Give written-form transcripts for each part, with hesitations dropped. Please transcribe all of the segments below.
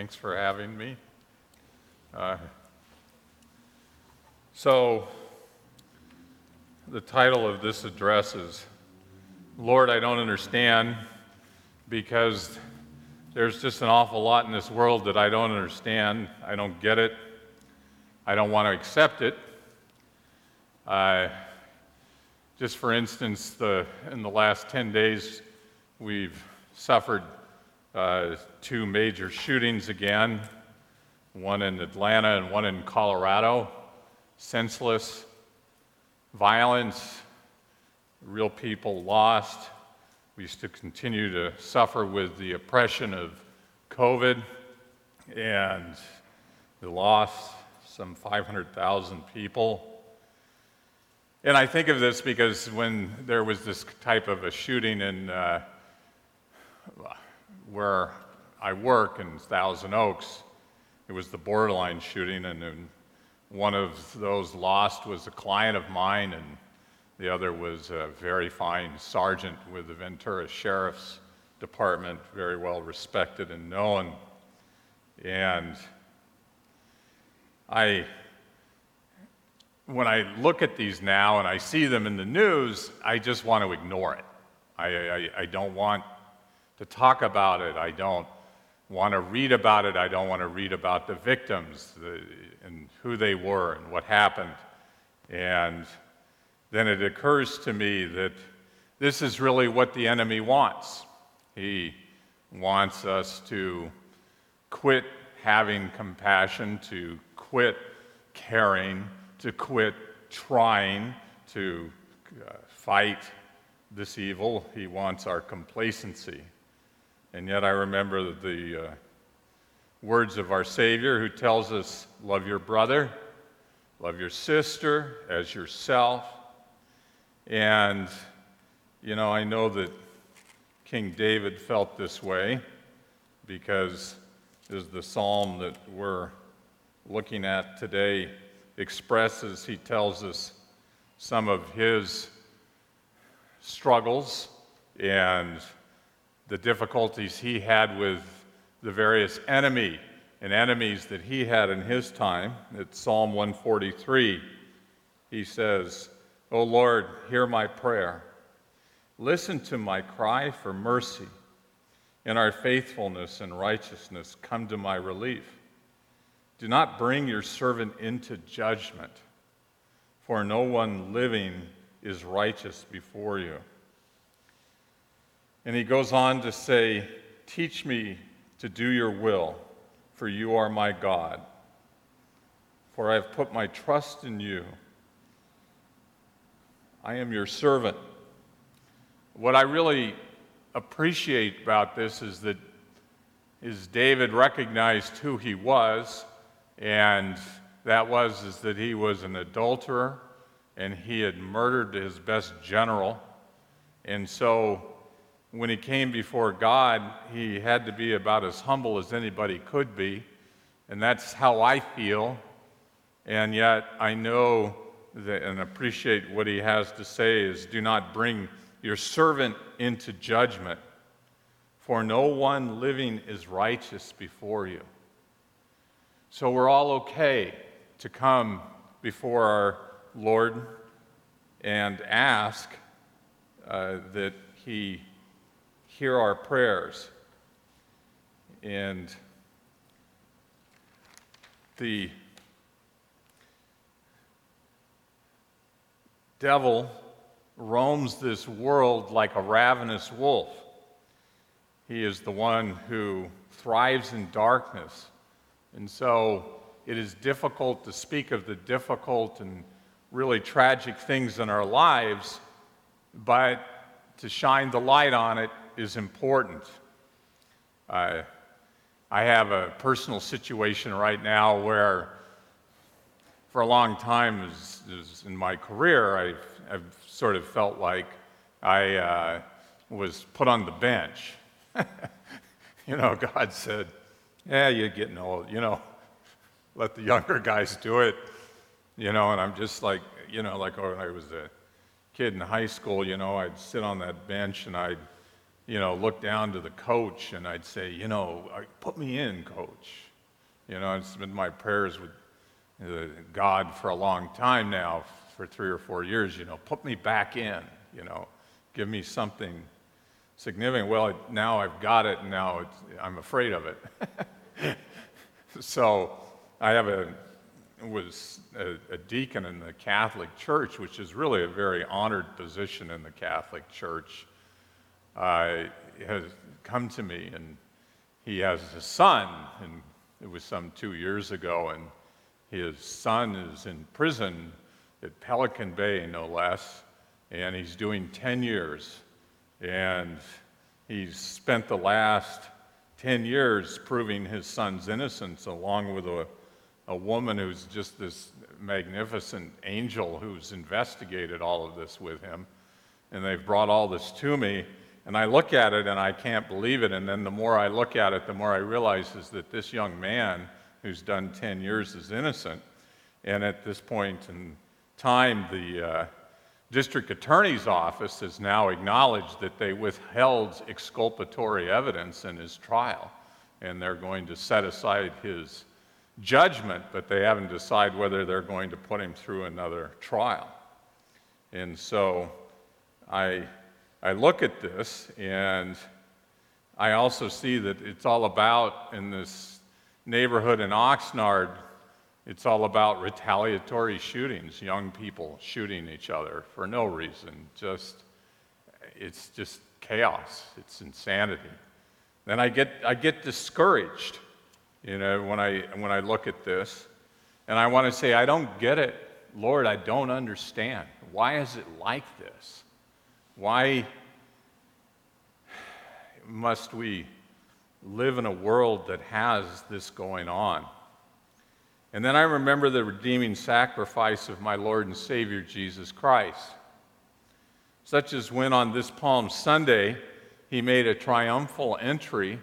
Thanks for having me. So the title of this address is, Lord, I don't understand, because there's just an awful lot in this world that I don't understand. I don't get it. I don't want to accept it. Just for instance, in the last 10 days, we've suffered two major shootings again, one in Atlanta and one in Colorado. Senseless violence, real people lost. We used to continue to suffer with the oppression of COVID and the loss, some 500,000 people. And I think of this because when there was this type of a shooting in where I work in Thousand Oaks, it was the borderline shooting, and one of those lost was a client of mine, and the other was a very fine sergeant with the Ventura Sheriff's Department, very well respected and known. And when I look at these now and I see them in the news, I just want to ignore it. I don't want to talk about it. I don't want to read about it. I don't want to read about the victims and who they were and what happened. And then it occurs to me that this is really what the enemy wants. He wants us to quit having compassion, to quit caring, to quit trying to fight this evil. He wants our complacency. And yet I remember the words of our Savior, who tells us, love your brother, love your sister as yourself. And, you know, I know that King David felt this way, because as the psalm that we're looking at today expresses, he tells us some of his struggles and the difficulties he had with the various enemies that he had in his time. It's Psalm 143. He says, O Lord, hear my prayer. Listen to my cry for mercy. In our faithfulness and righteousness, come to my relief. Do not bring your servant into judgment, for no one living is righteous before you. And he goes on to say, teach me to do your will, for you are my God. For I have put my trust in you. I am your servant. What I really appreciate about this is that David recognized who he was, and that was that he was an adulterer, and he had murdered his best general. And so when he came before God, he had to be about as humble as anybody could be, and that's how I feel. And yet I know that, and appreciate what he has to say, is do not bring your servant into judgment, for no one living is righteous before you. So we're all okay to come before our Lord and ask that he hear our prayers. And the devil roams this world like a ravenous wolf. He is the one who thrives in darkness. And so it is difficult to speak of the difficult and really tragic things in our lives, but to shine the light on it is important. I have a personal situation right now where for a long time in my career, I've sort of felt like I was put on the bench. You know, God said, yeah, you're getting old, you know, let the younger guys do it, you know. And I'm just like, you know, like when I was a kid in high school, you know, I'd sit on that bench and I'd, look down to the coach and I'd say, put me in, coach. It's been my prayers with God for a long time now, for 3 or 4 years, put me back in, give me something significant. Well, now I've got it, and now I'm afraid of it. So I was a deacon in the Catholic Church, which is really a very honored position in the Catholic Church. Has come to me, and he has a son, and it was some 2 years ago, and his son is in prison at Pelican Bay, no less, and he's doing 10 years. And he's spent the last 10 years proving his son's innocence, along with a woman who's just this magnificent angel who's investigated all of this with him. And they've brought all this to me, and I look at it and I can't believe it. And then the more I look at it, the more I realize is that this young man who's done 10 years is innocent. And at this point in time, the district attorney's office has now acknowledged that they withheld exculpatory evidence in his trial, and they're going to set aside his judgment, but they haven't decided whether they're going to put him through another trial. And so I look at this, and I also see that it's all about, in this neighborhood in Oxnard, it's all about retaliatory shootings, young people shooting each other for no reason. It's just chaos. It's insanity. Then I get discouraged, when I look at this, and I want to say, I don't get it, Lord. I don't understand. Why is it like this? Why must we live in a world that has this going on? And then I remember the redeeming sacrifice of my Lord and Savior, Jesus Christ, such as when on this Palm Sunday, he made a triumphal entry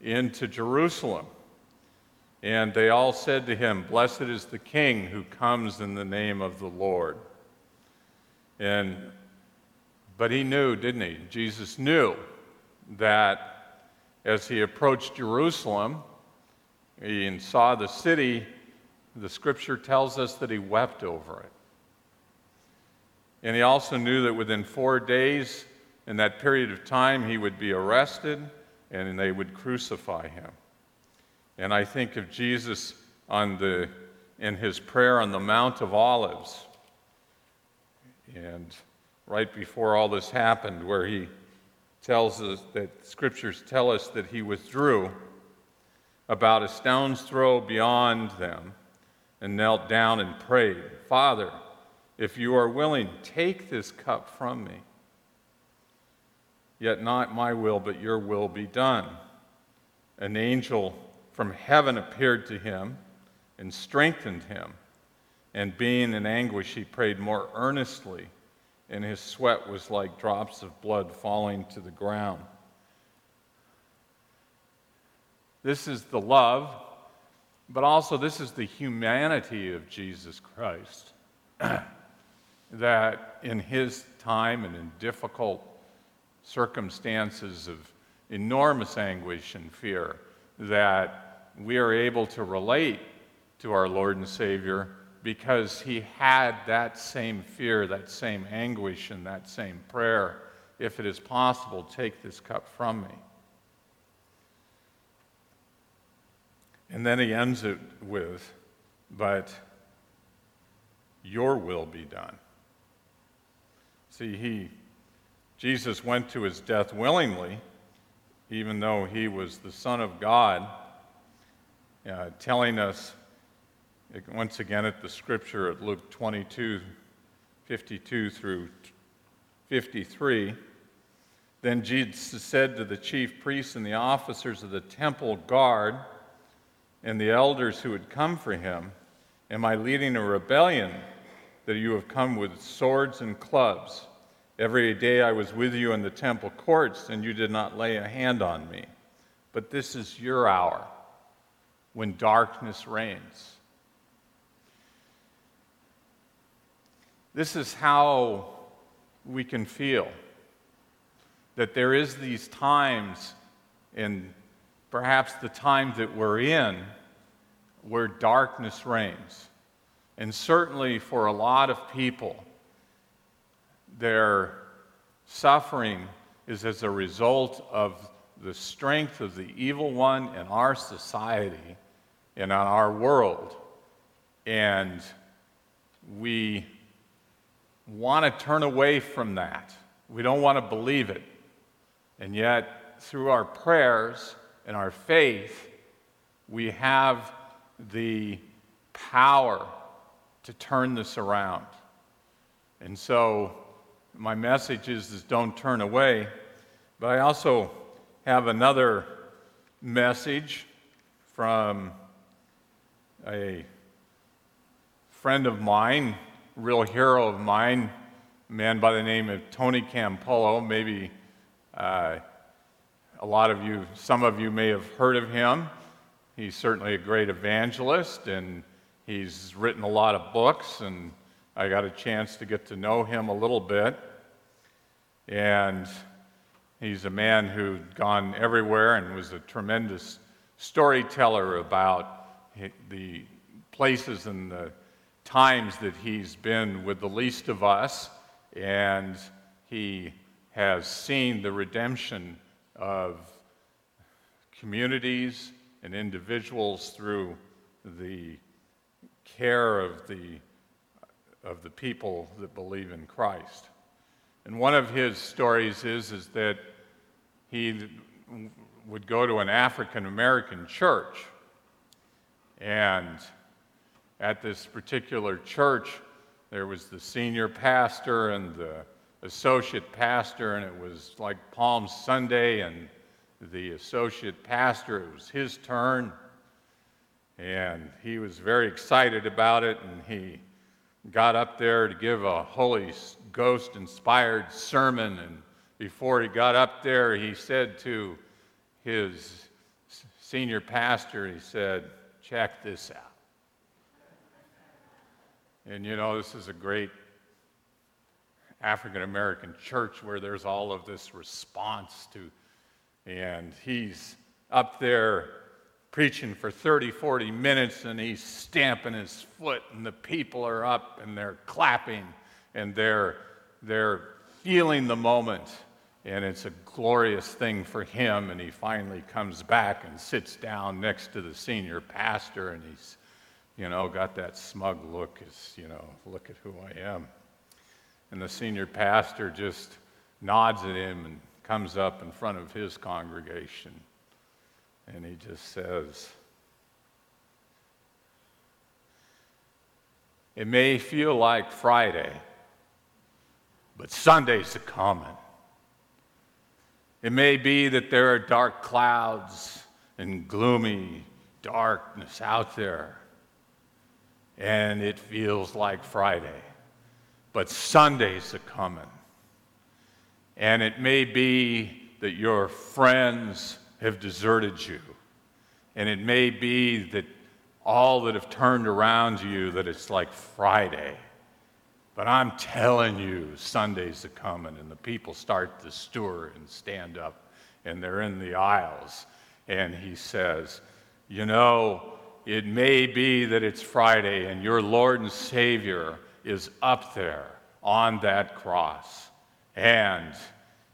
into Jerusalem. And they all said to him, "Blessed is the King who comes in the name of the Lord." But he knew, didn't he? Jesus knew that as he approached Jerusalem and saw the city, the scripture tells us that he wept over it. And he also knew that within 4 days, in that period of time, he would be arrested and they would crucify him. And I think of Jesus in his prayer on the Mount of Olives, and right before all this happened, where he tells us that scriptures tell us that he withdrew about a stone's throw beyond them and knelt down and prayed, "Father, if you are willing, take this cup from me. Yet not my will, but your will be done." An angel from heaven appeared to him and strengthened him. And being in anguish, he prayed more earnestly, and his sweat was like drops of blood falling to the ground. This is the love, but also this is the humanity of Jesus Christ, that in his time and in difficult circumstances of enormous anguish and fear, that we are able to relate to our Lord and Savior, because he had that same fear, that same anguish, and that same prayer. "If it is possible, take this cup from me." And then he ends it with, "But your will be done." See, Jesus went to his death willingly, even though he was the Son of God, telling us once again at the scripture at Luke 22:52 through 53, "Then Jesus said to the chief priests and the officers of the temple guard and the elders who had come for him, 'Am I leading a rebellion that you have come with swords and clubs? Every day I was with you in the temple courts, and you did not lay a hand on me. But this is your hour when darkness reigns.'" This is how we can feel that there is these times, and perhaps the time that we're in, where darkness reigns. And certainly for a lot of people, their suffering is as a result of the strength of the evil one in our society and in our world. And we want to turn away from that. We don't want to believe it. And yet, through our prayers and our faith, we have the power to turn this around. And so my message is don't turn away. But I also have another message from a friend of mine, real hero of mine, a man by the name of Tony Campolo. Maybe a lot of you, some of you may have heard of him. He's certainly a great evangelist, and he's written a lot of books, and I got a chance to get to know him a little bit. And he's a man who'd gone everywhere and was a tremendous storyteller about the places and the times that he's been with the least of us, and he has seen the redemption of communities and individuals through the care of the people that believe in Christ. And one of his stories is that he would go to an African American church, and at this particular church there was the senior pastor and the associate pastor, and it was like Palm Sunday, and the associate pastor, it was his turn, and he was very excited about it, and he got up there to give a Holy Ghost-inspired sermon, and before he got up there, he said to his senior pastor, he said, "Check this out." And you know, this is a great African-American church where there's all of this response to, and he's up there preaching for 30, 40 minutes, and he's stamping his foot, and the people are up, and they're clapping, and they're feeling the moment, and it's a glorious thing for him, and he finally comes back and sits down next to the senior pastor, and he's, you know, got that smug look, as, you know, look at who I am. And the senior pastor just nods at him and comes up in front of his congregation, and he just says, "It may feel like Friday, but Sunday's the common. It may be that there are dark clouds and gloomy darkness out there, and it feels like Friday, but Sunday's the common. And it may be that your friends have deserted you. And it may be that all that have turned around you, that it's like Friday. But I'm telling you, Sunday's a coming." And the people start to stir and stand up, and they're in the aisles. And he says, "You know, it may be that it's Friday, and your Lord and Savior is up there on that cross. And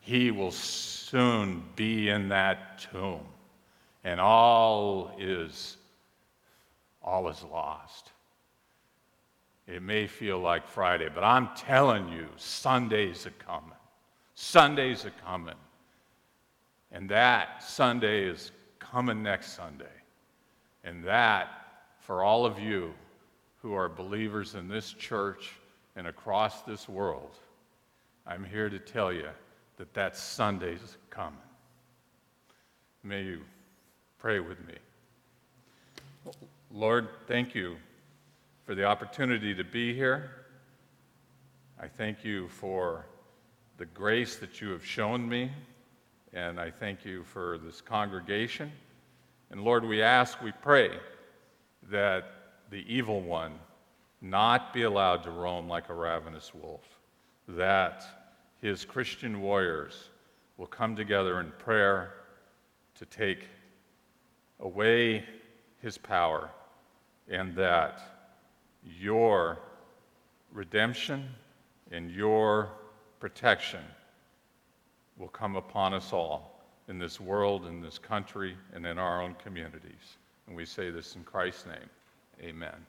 he will soon be in that tomb, and all is lost. It may feel like Friday, but I'm telling you, Sunday's a coming. Sunday's a coming. And that Sunday is coming next Sunday. And that, for all of you who are believers in this church and across this world, I'm here to tell you that Sunday's coming." May you pray with me. Lord, thank you for the opportunity to be here. I thank you for the grace that you have shown me, and I thank you for this congregation. And Lord, we pray that the evil one not be allowed to roam like a ravenous wolf, that his Christian warriors will come together in prayer to take away his power, and that your redemption and your protection will come upon us all in this world, in this country, and in our own communities. And we say this in Christ's name. Amen.